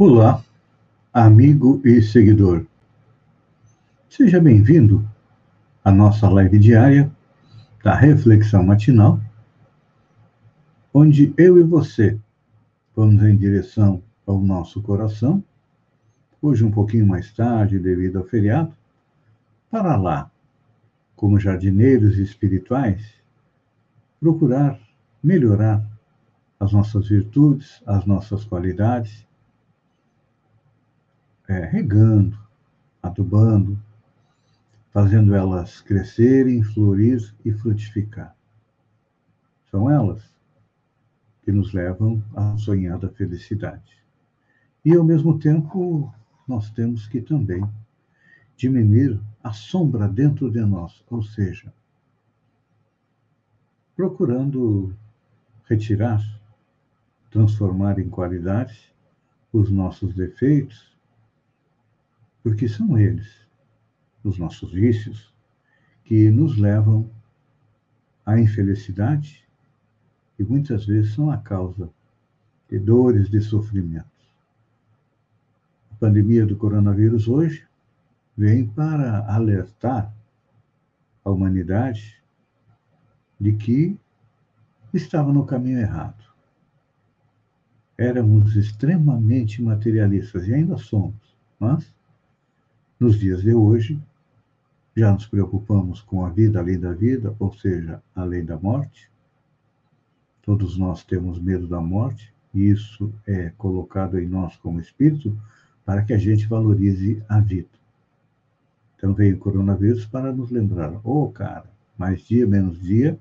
Olá, amigo e seguidor. Seja bem-vindo à nossa live diária da Reflexão Matinal, onde eu e você vamos em direção ao nosso coração, hoje um pouquinho mais tarde devido ao feriado, para lá, como jardineiros espirituais, procurar melhorar as nossas virtudes, as nossas qualidades, regando, adubando, fazendo elas crescerem, florir e frutificar. São elas que nos levam à sonhada felicidade. E, ao mesmo tempo, nós temos que também diminuir a sombra dentro de nós, ou seja, procurando retirar, transformar em qualidades os nossos defeitos, porque são eles, os nossos vícios, que nos levam à infelicidade e muitas vezes são a causa de dores, de sofrimentos. A pandemia do coronavírus hoje vem para alertar a humanidade de que estava no caminho errado. Éramos extremamente materialistas e ainda somos, mas nos dias de hoje, já nos preocupamos com a vida, a lei da vida, ou seja, a lei da morte. Todos nós temos medo da morte, e isso é colocado em nós como espírito para que a gente valorize a vida. Então veio o coronavírus para nos lembrar, cara, mais dia, menos dia,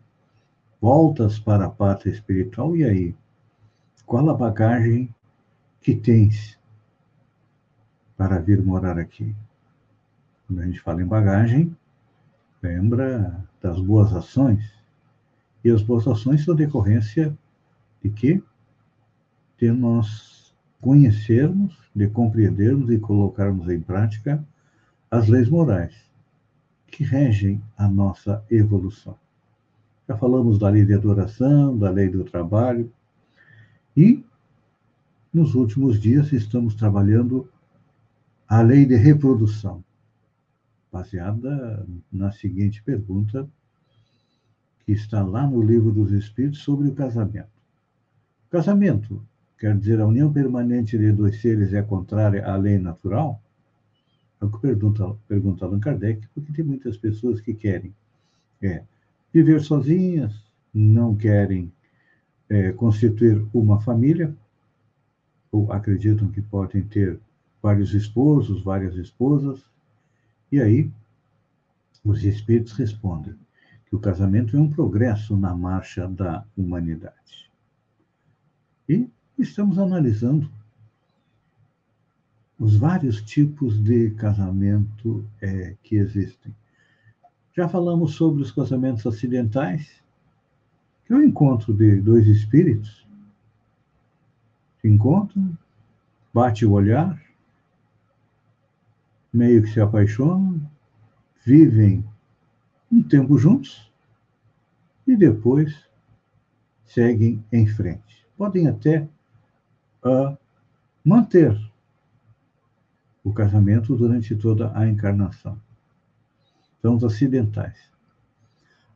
voltas para a pátria espiritual, e aí? Qual a bagagem que tens para vir morar aqui? Quando a gente fala em bagagem, lembra das boas ações. E as boas ações são decorrência de quê? De nós conhecermos, de compreendermos e colocarmos em prática as leis morais que regem a nossa evolução. Já falamos da lei de adoração, da lei do trabalho. E, nos últimos dias, estamos trabalhando a lei de reprodução, baseada na seguinte pergunta, que está lá no Livro dos Espíritos, sobre o casamento. O casamento, quer dizer, a união permanente de dois seres é contrária à lei natural? É o que pergunta Allan Kardec, porque tem muitas pessoas que querem viver sozinhas, não querem constituir uma família, ou acreditam que podem ter vários esposos, várias esposas. E aí, os espíritos respondem que o casamento é um progresso na marcha da humanidade. E estamos analisando os vários tipos de casamento que existem. Já falamos sobre os casamentos acidentais, que é o encontro de dois espíritos. Se encontram, bate o olhar, meio que se apaixonam, vivem um tempo juntos e depois seguem em frente. Podem até manter o casamento durante toda a encarnação. São os acidentais.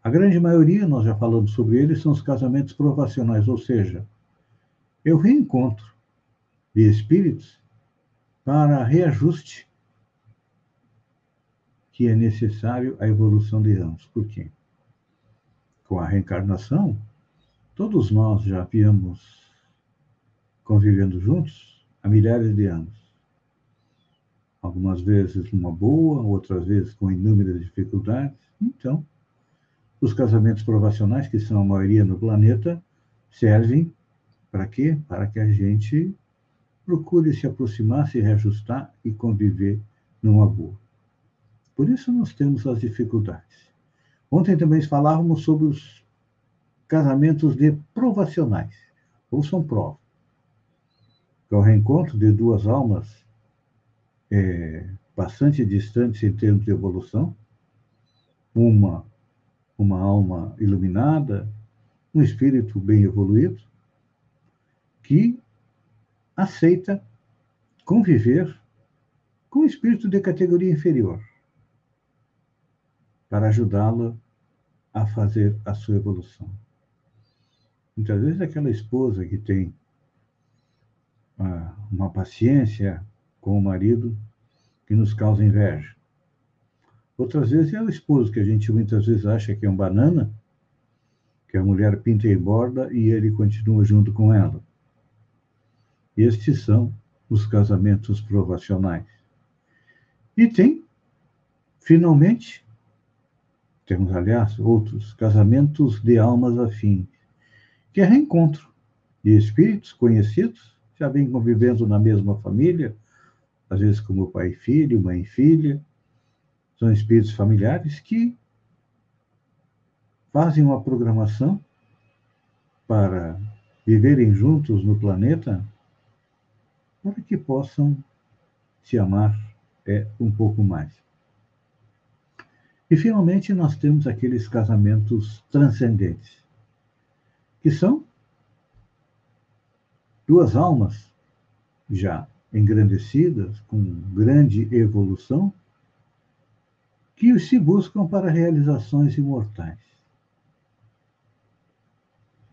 A grande maioria, nós já falamos sobre eles, são os casamentos provacionais, ou seja, eu reencontro de espíritos para reajuste que é necessário a evolução de ambos. Por quê? Com a reencarnação, todos nós já viemos convivendo juntos há milhares de anos. Algumas vezes numa boa, outras vezes com inúmeras dificuldades. Então, os casamentos provacionais, que são a maioria no planeta, servem para quê? Para que a gente procure se aproximar, se reajustar e conviver numa boa. Por isso nós temos as dificuldades. Ontem também falávamos sobre os casamentos de provacionais, ou são prova, que é o reencontro de duas almas bastante distantes em termos de evolução, uma alma iluminada, um espírito bem evoluído, que aceita conviver com o espírito de categoria inferior, para ajudá-lo a fazer a sua evolução. Muitas vezes aquela esposa que tem uma paciência com o marido que nos causa inveja. Outras vezes é o esposo que a gente muitas vezes acha que é um banana, que a mulher pinta e borda e ele continua junto com ela. Estes são os casamentos provacionais. E tem, finalmente, temos, aliás, outros casamentos de almas afins, que é reencontro de espíritos conhecidos, já vêm convivendo na mesma família, às vezes como pai e filho, mãe e filha. São espíritos familiares que fazem uma programação para viverem juntos no planeta, para que possam se amar um pouco mais. E, finalmente, nós temos aqueles casamentos transcendentes, que são duas almas já engrandecidas, com grande evolução, que se buscam para realizações imortais.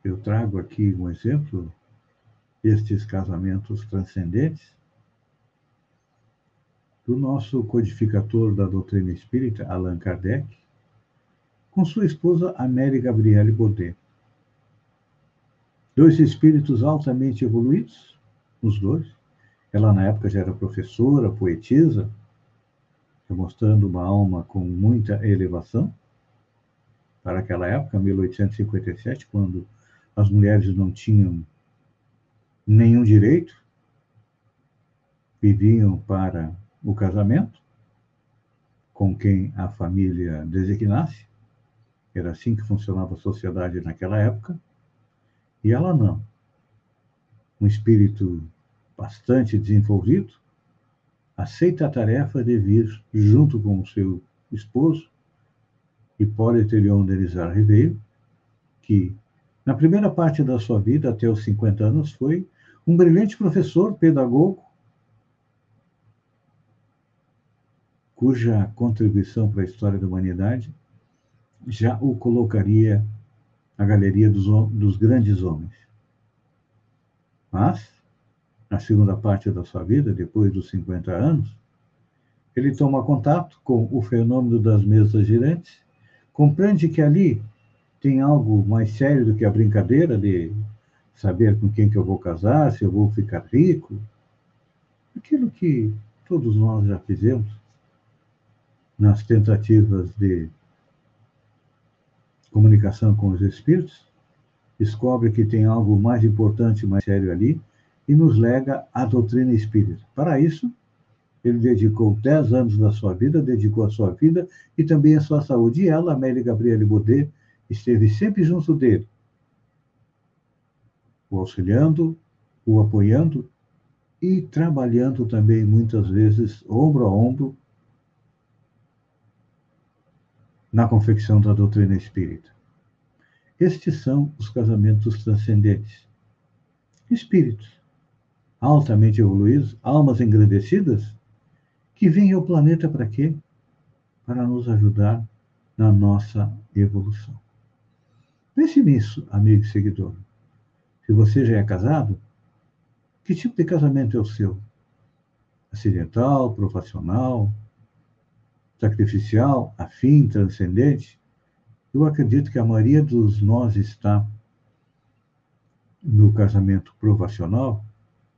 Eu trago aqui um exemplo destes casamentos transcendentes do nosso codificador da doutrina espírita, Allan Kardec, com sua esposa Amélie Gabrielle Baudet. Dois espíritos altamente evoluídos, os dois. Ela, na época, já era professora, poetisa, mostrando uma alma com muita elevação. Para aquela época, 1857, quando as mulheres não tinham nenhum direito, viviam para o casamento, com quem a família designasse. Era assim que funcionava a sociedade naquela época. E ela não. Um espírito bastante desenvolvido, aceita a tarefa de vir junto com o seu esposo, Hipólito León de Elisar Ribeiro, que, na primeira parte da sua vida, até os 50 anos, foi um brilhante professor, pedagogo, cuja contribuição para a história da humanidade já o colocaria na galeria dos grandes homens. Mas, na segunda parte da sua vida, depois dos 50 anos, ele toma contato com o fenômeno das mesas girantes, compreende que ali tem algo mais sério do que a brincadeira de saber com quem que eu vou casar, se eu vou ficar rico. Aquilo que todos nós já fizemos nas tentativas de comunicação com os espíritos, descobre que tem algo mais importante, mais sério ali, e nos lega a doutrina espírita. Para isso, ele dedicou 10 anos da sua vida, dedicou a sua vida e também a sua saúde. E ela, Amélie Gabrielle Baudet, esteve sempre junto dele, o auxiliando, o apoiando e trabalhando também, muitas vezes, ombro a ombro, na confecção da doutrina espírita. Estes são os casamentos transcendentes. Espíritos altamente evoluídos, almas engrandecidas, que vêm ao planeta para quê? Para nos ajudar na nossa evolução. Pense nisso, amigo e seguidor. Se você já é casado, que tipo de casamento é o seu? Acidental, profissional, sacrificial, afim, transcendente? Eu acredito que a maioria dos nós está no casamento provacional,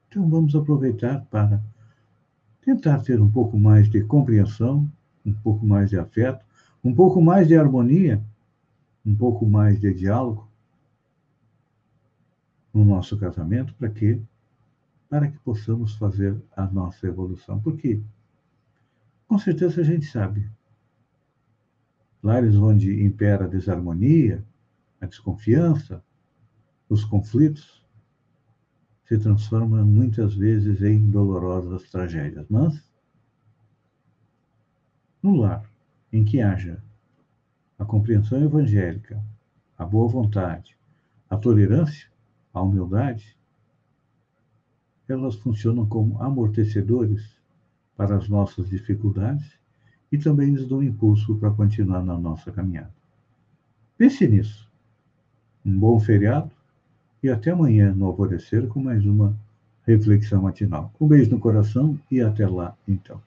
então vamos aproveitar para tentar ter um pouco mais de compreensão, um pouco mais de afeto, um pouco mais de harmonia, um pouco mais de diálogo no nosso casamento, para quê? Para que possamos fazer a nossa evolução. Por quê? Com certeza a gente sabe. Lares onde impera a desarmonia, a desconfiança, os conflitos, se transformam muitas vezes em dolorosas tragédias. Mas, no lar em que haja a compreensão evangélica, a boa vontade, a tolerância, a humildade, elas funcionam como amortecedores para as nossas dificuldades e também nos dão impulso para continuar na nossa caminhada. Pense nisso. Um bom feriado e até amanhã no Alvorecer com mais uma Reflexão Matinal. Um beijo no coração e até lá, então.